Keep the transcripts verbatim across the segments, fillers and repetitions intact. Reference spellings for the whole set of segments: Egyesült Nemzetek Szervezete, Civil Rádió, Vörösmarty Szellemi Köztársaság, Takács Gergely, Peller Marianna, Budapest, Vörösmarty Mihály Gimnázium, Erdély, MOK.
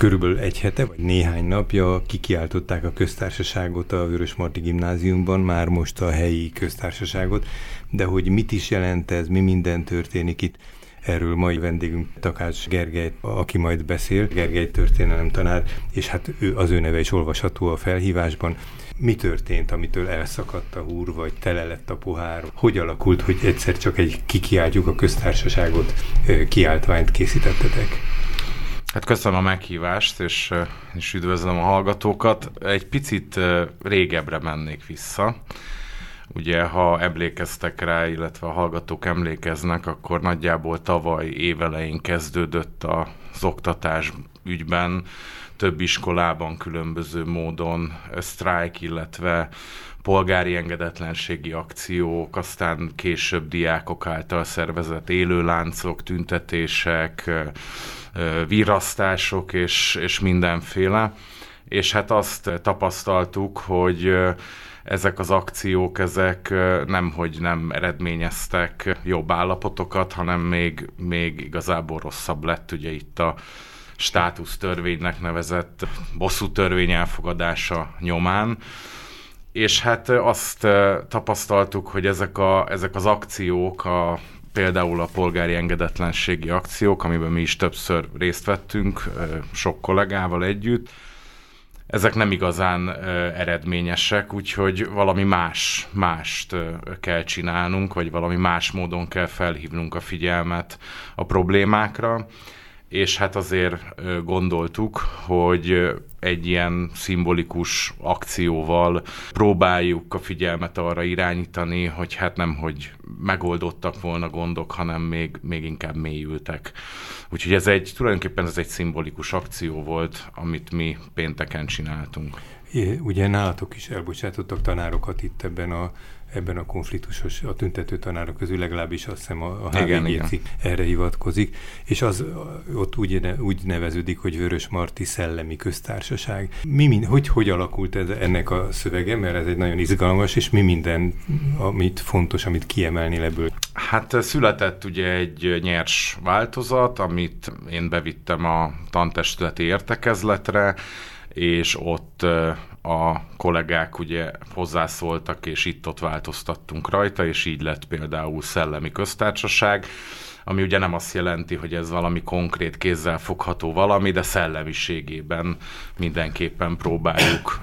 Körülbelül egy hete, vagy néhány napja kikiáltották a köztársaságot a Vörösmarty Gimnáziumban, már most a helyi köztársaságot, de hogy mit is jelent ez, mi minden történik itt, erről mai vendégünk Takács Gergely, aki majd beszél, Gergely történelemtanár, és hát ő, az ő neve is olvasható a felhívásban. Mi történt, amitől elszakadt a húr, vagy tele lett a pohár? Hogy alakult, hogy egyszer csak egy kikiáltjuk a köztársaságot kiáltványt készítettetek? Hát köszönöm a meghívást, és, és üdvözlöm a hallgatókat. Egy picit régebbre mennék vissza. Ugye, ha emlékeztek rá, illetve a hallgatók emlékeznek, akkor nagyjából tavaly év elején kezdődött az oktatás ügyben több iskolában különböző módon sztrájk, illetve polgári engedetlenségi akciók, aztán később diákok által szervezett élőláncok, tüntetések, virrasztások és, és mindenféle. És hát azt tapasztaltuk, hogy ezek az akciók, ezek nemhogy nem eredményeztek jobb állapotokat, hanem még, még igazából rosszabb lett, ugye itt a státusztörvénynek nevezett bosszútörvény elfogadása nyomán. És hát azt tapasztaltuk, hogy ezek, a, ezek az akciók, a, például a polgári engedetlenségi akciók, amiben mi is többször részt vettünk, sok kollégával együtt, ezek nem igazán eredményesek, úgyhogy valami más, mást kell csinálnunk, vagy valami más módon kell felhívnunk a figyelmet a problémákra. És hát azért gondoltuk, hogy egy ilyen szimbolikus akcióval próbáljuk a figyelmet arra irányítani, hogy hát nem, hogy megoldottak volna gondok, hanem még, még inkább mélyültek. Úgyhogy ez egy, tulajdonképpen ez egy szimbolikus akció volt, amit mi pénteken csináltunk. É, ugye nálatok is elbocsátottak tanárokat itt ebben a ebben a konfliktusos, a tüntető tanárok közül, legalábbis azt hiszem a, a há bé gé cé erre hivatkozik, és az ott úgy, úgy neveződik, hogy Vörösmarty Szellemi Köztársaság. Mi, min, hogy, hogy alakult ez, ennek a szövege, mert ez egy nagyon izgalmas, és mi minden, amit fontos, amit kiemelnél ebből? Hát született ugye egy nyers változat, amit én bevittem a tantestületi értekezletre, és ott a kollégák ugye hozzászóltak, és itt-ott változtattunk rajta, és így lett például Szellemi Köztársaság, ami ugye nem azt jelenti, hogy ez valami konkrét, kézzel fogható valami, de szellemiségében mindenképpen próbáljuk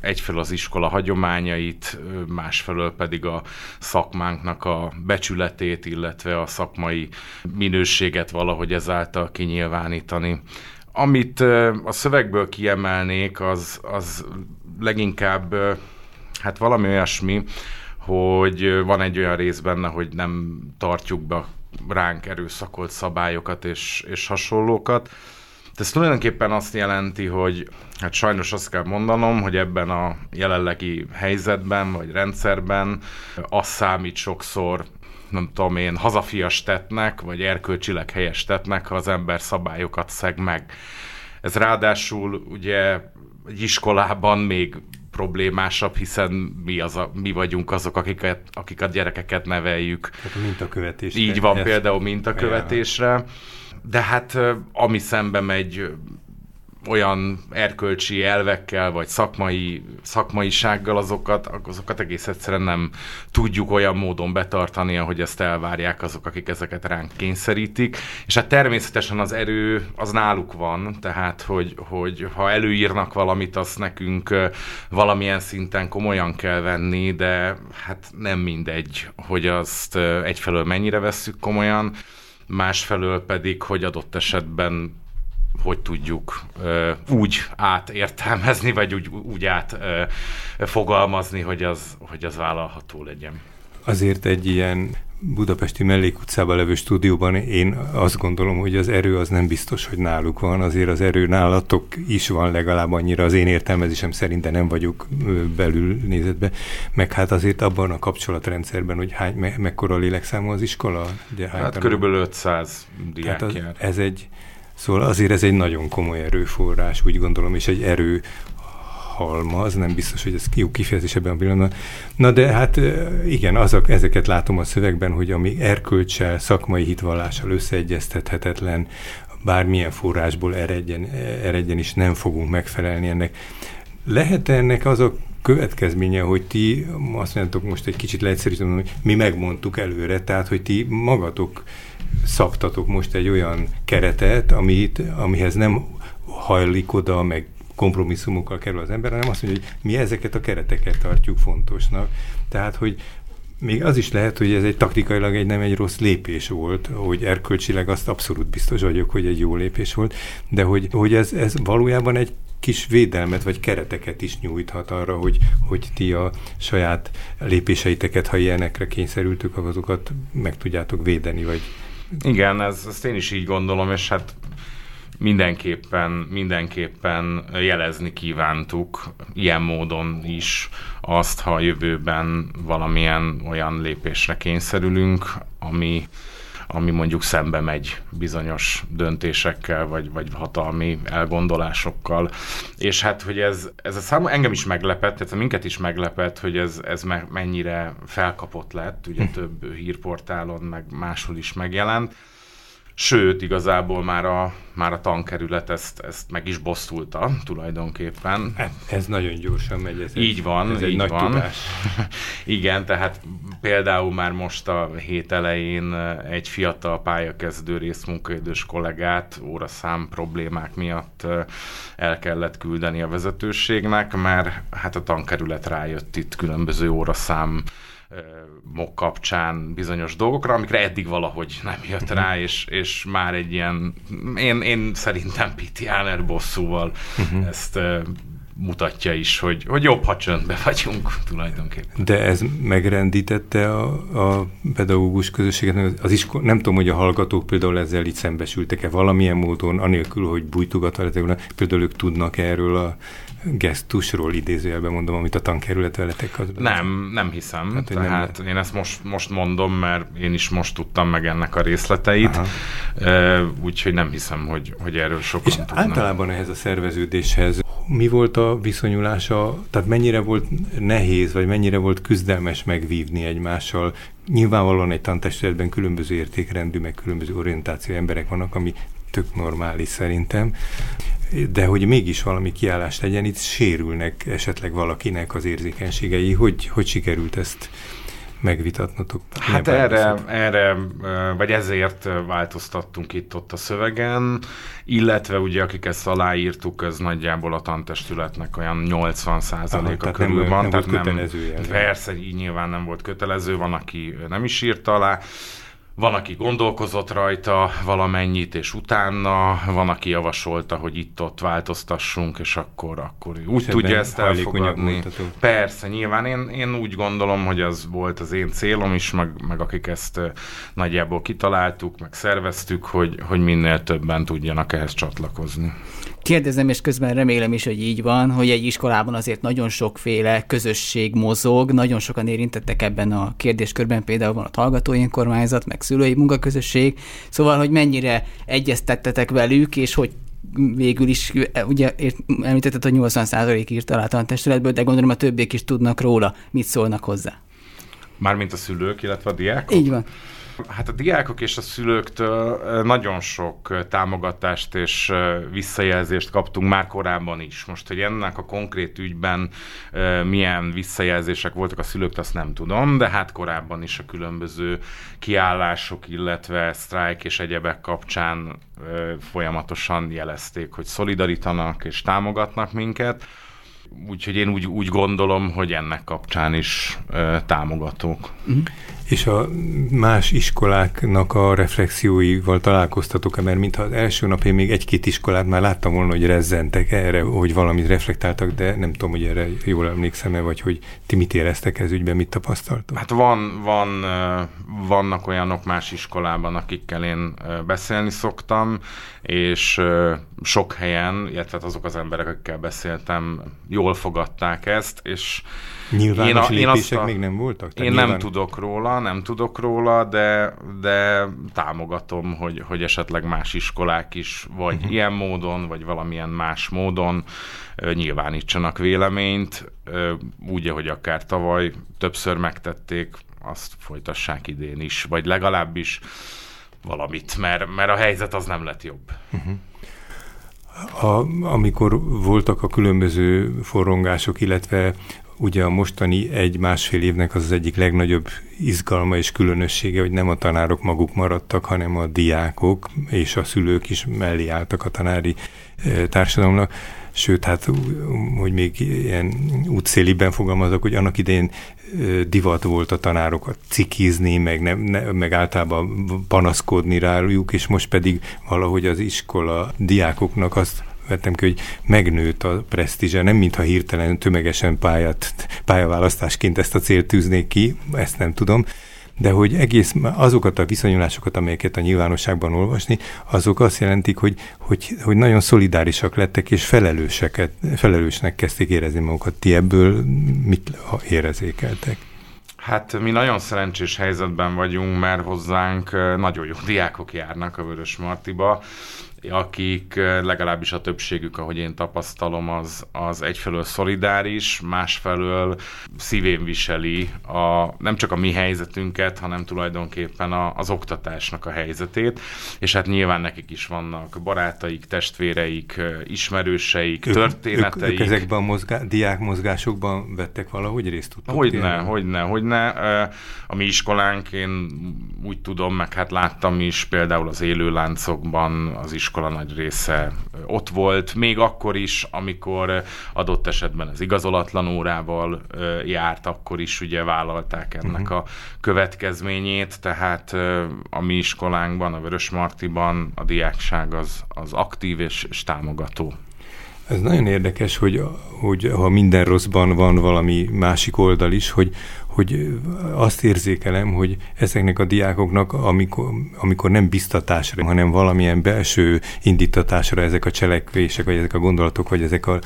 egyfelől az iskola hagyományait, másfelől pedig a szakmánknak a becsületét, illetve a szakmai minőséget valahogy ezáltal kinyilvánítani. Amit a szövegből kiemelnék, az, az leginkább hát valami olyasmi, hogy van egy olyan rész benne, hogy nem tartjuk be ránk erőszakolt szabályokat és, és hasonlókat. Ez tulajdonképpen azt jelenti, hogy hát sajnos azt kell mondanom, hogy ebben a jelenlegi helyzetben vagy rendszerben az számít sokszor, nem tudom én, hazafias tettnek, vagy erkölcsileg helyes tettnek, ha az ember szabályokat szeg meg. Ez ráadásul ugye egy iskolában még problémásabb, hiszen mi, az a, mi vagyunk azok, akiket, akik a gyerekeket neveljük. Tehát a mintakövetésre. Így van, például mintakövetésre. De hát ami szembe megy olyan erkölcsi elvekkel, vagy szakmai, szakmaisággal, azokat, azokat egész egyszerűen nem tudjuk olyan módon betartani, ahogy ezt elvárják azok, akik ezeket ránk kényszerítik. És hát természetesen az erő az náluk van, tehát hogy, hogy ha előírnak valamit, azt nekünk valamilyen szinten komolyan kell venni, de hát nem mindegy, hogy azt egyfelől mennyire vesszük komolyan, másfelől pedig, hogy adott esetben hogy tudjuk ö, úgy átértelmezni, vagy úgy, úgy átfogalmazni, hogy az, hogy az vállalható legyen. Azért egy ilyen budapesti mellékutcában levő stúdióban én azt gondolom, hogy az erő az nem biztos, hogy náluk van, azért az erő nálatok is van legalább annyira, az én értelmezésem szerint, de nem vagyok belül nézetben, meg hát azért abban a kapcsolatrendszerben, hogy hány, me, mekkora lélekszámú az iskola? Ugye, hát körülbelül ötszáz diák az, jár. Ez egy Szóval azért ez egy nagyon komoly erőforrás, úgy gondolom, és egy erőhalmaz, nem biztos, hogy ez jó kifejezés ebben a pillanatban. Na de hát igen, azok, ezeket látom a szövegben, hogy ami erkölccsel, szakmai hitvallással összeegyeztethetetlen, bármilyen forrásból eredjen, eredjen is nem fogunk megfelelni ennek. Lehet ennek az a következménye, hogy ti, azt mondjátok most egy kicsit leegyszerűsítem, hogy mi megmondtuk előre, tehát hogy ti magatok szabtatok most egy olyan keretet, amit, amihez nem hajlik oda, meg kompromisszumokkal kerül az ember, hanem azt mondja, hogy mi ezeket a kereteket tartjuk fontosnak. Tehát, hogy még az is lehet, hogy ez egy taktikailag egy nem egy rossz lépés volt, hogy erkölcsileg azt abszolút biztos vagyok, hogy egy jó lépés volt, de hogy, hogy ez, ez valójában egy kis védelmet vagy kereteket is nyújthat arra, hogy, hogy ti a saját lépéseiteket, ha ilyenekre kényszerültök, azokat meg tudjátok védeni, vagy... Igen, ez, ezt én is így gondolom, és hát mindenképpen, mindenképpen jelezni kívántuk ilyen módon is azt, ha a jövőben valamilyen olyan lépésre kényszerülünk, ami, ami mondjuk szembe megy bizonyos döntésekkel, vagy, vagy hatalmi elgondolásokkal. És hát, hogy ez, ez a szám engem is meglepett, tehát minket is meglepett, hogy ez, ez mennyire felkapott lett, ugye több hírportálon, meg máshol is megjelent. Sőt, igazából már a, már a tankerület ezt, ezt meg is bosszulta tulajdonképpen. Ez nagyon gyorsan megy. Ez így van, ez így egy nagy tudás. Igen, tehát például már most a hét elején egy fiatal pályakezdő részmunkaidős kollégát óraszám problémák miatt el kellett küldeni a vezetőségnek, mert hát a tankerület rájött itt különböző óraszám MOK kapcsán bizonyos dolgokra, amikre eddig valahogy nem jött rá, és, és már egy ilyen, én, én szerintem pé té á-ner bosszúval uh-huh. ezt uh, mutatja is, hogy, hogy jobb, ha csöndbe vagyunk tulajdonképpen. De ez megrendítette a, a pedagógus közösséget? Az isko- nem tudom, hogy a hallgatók például ezzel így szembesültek-e valamilyen módon, anélkül, hogy bújtogatva lettek, például ők tudnak erről a gesztusról, idézőjelben mondom, amit a tankerület veletek közben. Nem, nem hiszem. Hát, Tehát nem én ezt most, most mondom, mert én is most tudtam meg ennek a részleteit, e, úgyhogy nem hiszem, hogy, hogy erről sokan És tudnak. Általában ehhez a szerveződéshez mi volt a viszonyulása, tehát mennyire volt nehéz, vagy mennyire volt küzdelmes megvívni egymással? Nyilvánvalóan egy tantestületben különböző értékrendű, meg különböző orientáció emberek vannak, ami tök normális szerintem, de hogy mégis valami kiállás legyen, itt sérülnek esetleg valakinek az érzékenységei. Hogy, hogy sikerült ezt megvitatnotok? Hát erre, erre, vagy ezért változtattunk itt-ott a szövegen, illetve ugye akik ezt aláírtuk, ez nagyjából a tantestületnek olyan nyolcvan százaléka körül van. Nem, tehát nem, kötelező nem persze, így nyilván nem volt kötelező, van, aki nem is írt alá. Van, aki gondolkozott rajta valamennyit, és utána, van, aki javasolta, hogy itt-ott változtassunk, és akkor, akkor úgy és tudja ezt elfogadni. Persze, nyilván én, én úgy gondolom, hogy az volt az én célom is, meg, meg akik ezt nagyjából kitaláltuk, meg szerveztük, hogy, hogy minél többen tudjanak ehhez csatlakozni. Kérdezem, és közben remélem is, hogy így van, hogy egy iskolában azért nagyon sokféle közösség mozog, nagyon sokan érintettek ebben a kérdéskörben, például van a hallgatói önkormányzat, meg szülői munkaközösség, szóval, hogy mennyire egyeztettetek velük, és hogy végül is, ugye említetted, hogy nyolcvan százalék írt alá a tantestületből, de gondolom a többiek is tudnak róla, mit szólnak hozzá. Mármint a szülők, illetve a diákok? Így van. Hát a diákok és a szülőktől nagyon sok támogatást és visszajelzést kaptunk már korábban is. Most, hogy ennek a konkrét ügyben milyen visszajelzések voltak a szülőktől, azt nem tudom, de hát korábban is a különböző kiállások, illetve sztrájk és egyebek kapcsán folyamatosan jelezték, hogy szolidarítanak és támogatnak minket. Úgyhogy én úgy, úgy gondolom, hogy ennek kapcsán is ö, támogatók. Mm. És a más iskoláknak a reflexióival találkoztatok-e? Mert mintha az első napján még egy-két iskolát már láttam volna, hogy rezzentek erre, hogy valamit reflektáltak, de nem tudom, hogy erre jól emlékszem-e, vagy hogy ti mit éreztek ez ügyben, mit tapasztaltok? Hát van, van, vannak olyanok más iskolában, akikkel én beszélni szoktam, és sok helyen, illetve azok az emberek, akikkel beszéltem, jól fogadták ezt, és nyilvános én, lépések én a, még nem voltak? Én nyilván... nem tudok róla, nem tudok róla, de, de támogatom, hogy, hogy esetleg más iskolák is, vagy uh-huh. ilyen módon, vagy valamilyen más módon uh, nyilvánítsanak véleményt, uh, úgy, ahogy akár tavaly többször megtették, azt folytassák idén is, vagy legalábbis valamit, mert, mert a helyzet az nem lett jobb. Uh-huh. A, amikor voltak a különböző forrongások, illetve ugye a mostani egy-másfél évnek az az egyik legnagyobb izgalma és különössége, hogy nem a tanárok maguk maradtak, hanem a diákok és a szülők is mellé álltak a tanári társadalomnak. Sőt, hát, hogy még ilyen útszéliben fogalmazok, hogy annak idején divat volt a tanárokat cikizni, meg, nem, ne, meg általában panaszkodni rájuk, és most pedig valahogy az iskola diákoknak azt vettem ki, hogy megnőtt a presztízse, nem mintha hirtelen tömegesen pályát, pályaválasztásként ezt a célt tűznék ki, ezt nem tudom, de hogy egész azokat a viszonyulásokat, amelyeket a nyilvánosságban olvasni, azok azt jelentik, hogy, hogy, hogy nagyon szolidárisak lettek, és felelőseket, felelősnek kezdték érezni magukat. Ti ebből mit érezékeltek? Hát mi nagyon szerencsés helyzetben vagyunk, mert hozzánk nagyon jó diákok járnak a Vörösmartyba, akik legalábbis a többségük, ahogy én tapasztalom, az, az egyfelől szolidáris, másfelől szívén viseli a, nem csak a mi helyzetünket, hanem tulajdonképpen a, az oktatásnak a helyzetét, és hát nyilván nekik is vannak barátaik, testvéreik, ismerőseik, ők, történeteik. Ők, ők ezekben a mozgá- diákmozgásokban vettek valahogy részt? Hogyne, hogyne, hogyne. A mi iskolánk, én úgy tudom, meg hát láttam is, például az élőláncokban az iskolában, iskola nagy része ott volt, még akkor is, amikor adott esetben az igazolatlan órával járt, akkor is ugye vállalták ennek uh-huh. a következményét, tehát a mi iskolánkban, a Vörösmartyban a diákság az, az aktív és, és támogató. Ez nagyon érdekes, hogy, hogy ha minden rosszban van valami másik oldal is, hogy, hogy azt érzékelem, hogy ezeknek a diákoknak, amikor, amikor nem biztatásra, hanem valamilyen belső indítatásra ezek a cselekvések, vagy ezek a gondolatok, vagy ezek a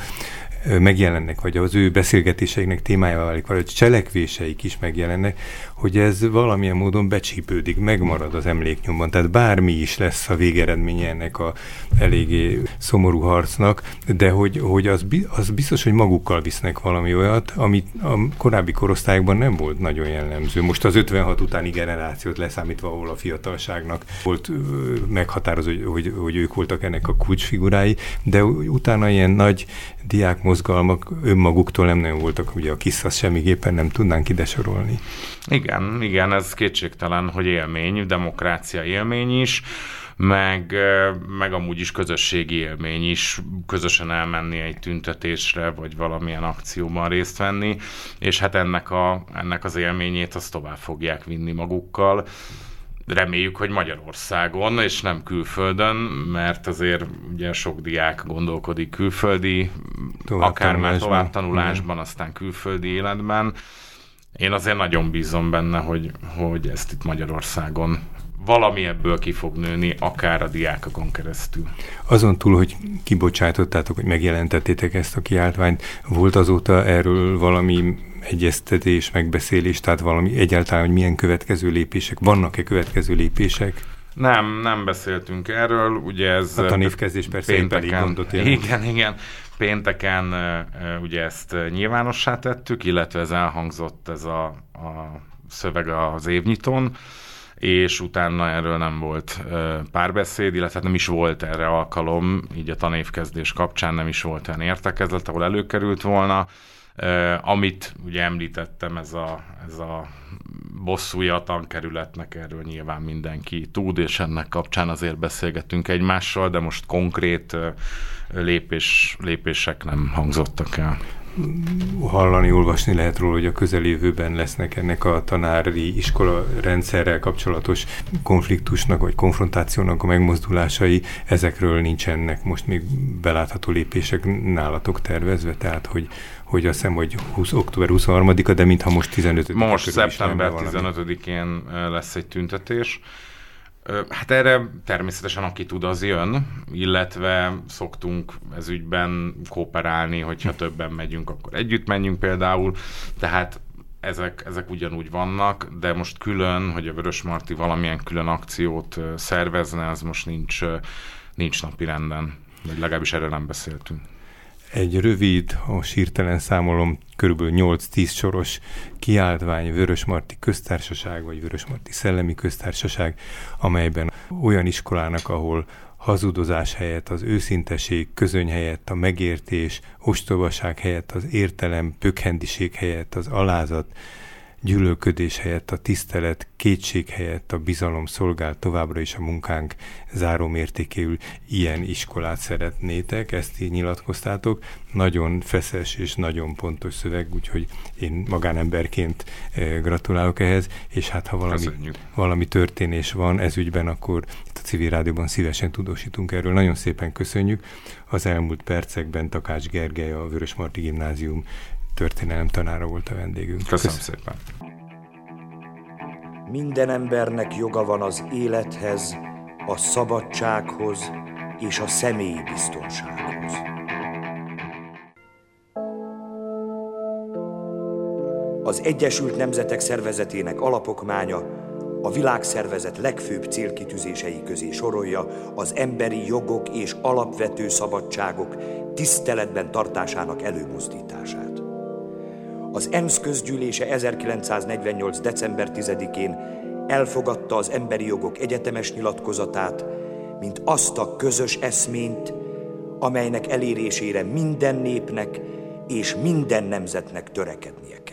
megjelennek, vagy az ő beszélgetéseiknek témájával válik, vagy cselekvéseik is megjelennek, hogy ez valamilyen módon becsípődik, megmarad az emléknyomban. Tehát bármi is lesz a végeredménye ennek a eléggé szomorú harcnak, de hogy, hogy az, az biztos, hogy magukkal visznek valami olyat, amit a korábbi korosztályokban nem volt nagyon jellemző. Most az ötvenhat utáni generációt leszámítva, ahol a fiatalságnak volt meghatározó, hogy, hogy, hogy ők voltak ennek a kulcsfigurái, de utána ilyen nagy diákmozgások, mozgalmak önmaguktól nem nagyon voltak, ugye a kiszaszt semmiképpen nem tudnánk ide sorolni. Igen, igen, ez kétségtelen, hogy élmény, demokrácia élmény is, meg, meg amúgy is közösségi élmény is, közösen elmenni egy tüntetésre, vagy valamilyen akcióban részt venni, és hát ennek, a, ennek az élményét azt tovább fogják vinni magukkal. Reméljük, hogy Magyarországon, és nem külföldön, mert azért ugye sok diák gondolkodik külföldi, tovább akár tanulásban. Már tovább tanulásban, mm. aztán külföldi életben. Én azért nagyon bízom benne, hogy, hogy ezt itt Magyarországon valami ebből ki fog nőni, akár a diákokon keresztül. Azon túl, hogy kibocsátottátok, hogy megjelentettétek ezt a kiáltványt, volt azóta erről valami egyeztetés, megbeszélés, tehát valami egyáltalán, hogy milyen következő lépések, vannak-e következő lépések? Nem, nem beszéltünk erről, ugye ez... A tanévkezdés persze pedig gondot jelent. Igen, igen. Pénteken ugye ezt nyilvánossá tettük, illetve ez elhangzott ez a, a szöveg az évnyitón, és utána erről nem volt párbeszéd, illetve nem is volt erre alkalom, így a tanévkezdés kapcsán nem is volt olyan értekezlet, ahol előkerült volna. Uh, amit ugye említettem, ez a, ez a bosszúja a tankerületnek, erről nyilván mindenki tud, és ennek kapcsán azért beszélgetünk egymással, de most konkrét uh, lépés, lépések nem hangzottak el. Hallani, olvasni lehet róla, hogy a közeljövőben lesznek ennek a tanári iskola rendszerrel kapcsolatos konfliktusnak vagy konfrontációnak a megmozdulásai, ezekről nincsenek most még belátható lépések nálatok tervezve, tehát hogy, hogy azt hiszem, hogy húsz, október huszonharmadika, de mintha most tizenötödikén. Most szeptember tizenötödikén lesz egy tüntetés. Hát erre természetesen aki tud, az jön, illetve szoktunk ez ügyben kooperálni, hogyha többen megyünk, akkor együtt menjünk például, tehát ezek, ezek ugyanúgy vannak, de most külön, hogy a Vörösmarty valamilyen külön akciót szervezne, az most nincs, nincs napirenden, vagy legalábbis erről nem beszéltünk. egy rövid, a sírtelen számolom, kb. nyolc-tíz soros kiáltvány Vörösmarty Köztársaság, vagy Vörösmarty Szellemi Köztársaság, amelyben olyan iskolának, ahol hazudozás helyett az őszinteség, közöny helyett a megértés, ostobaság helyett az értelem, pökhendiség helyett az alázat, gyűlölködés helyett a tisztelet, kétség helyett a bizalom szolgál továbbra is a munkánk záromértékéül. Ilyen iskolát szeretnétek, ezt így nyilatkoztátok. Nagyon feszes és nagyon pontos szöveg, úgyhogy én magánemberként gratulálok ehhez, és hát ha valami, valami történés van ez ügyben, akkor itt a Civil Rádióban szívesen tudósítunk erről. Nagyon szépen köszönjük. Az elmúlt percekben Takács Gergely, a Vörösmarty Gimnázium történelem tanára volt a vendégünk. Köszönöm, Köszönöm szépen. Minden embernek joga van az élethez, a szabadsághoz és a személyi biztonsághoz. Az Egyesült Nemzetek Szervezetének alapokmánya a világszervezet legfőbb célkitűzései közé sorolja az emberi jogok és alapvető szabadságok tiszteletben tartásának előmozdítását. Az ENSZ közgyűlése ezerkilencszáznegyvennyolc. december tizedikén elfogadta az Emberi Jogok Egyetemes Nyilatkozatát, mint azt a közös eszményt, amelynek elérésére minden népnek és minden nemzetnek törekednie kell.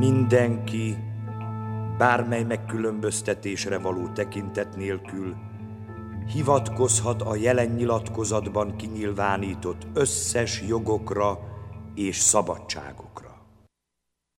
Mindenki, bármely megkülönböztetésre való tekintet nélkül, hivatkozhat a jelen nyilatkozatban kinyilvánított összes jogokra és szabadságokra.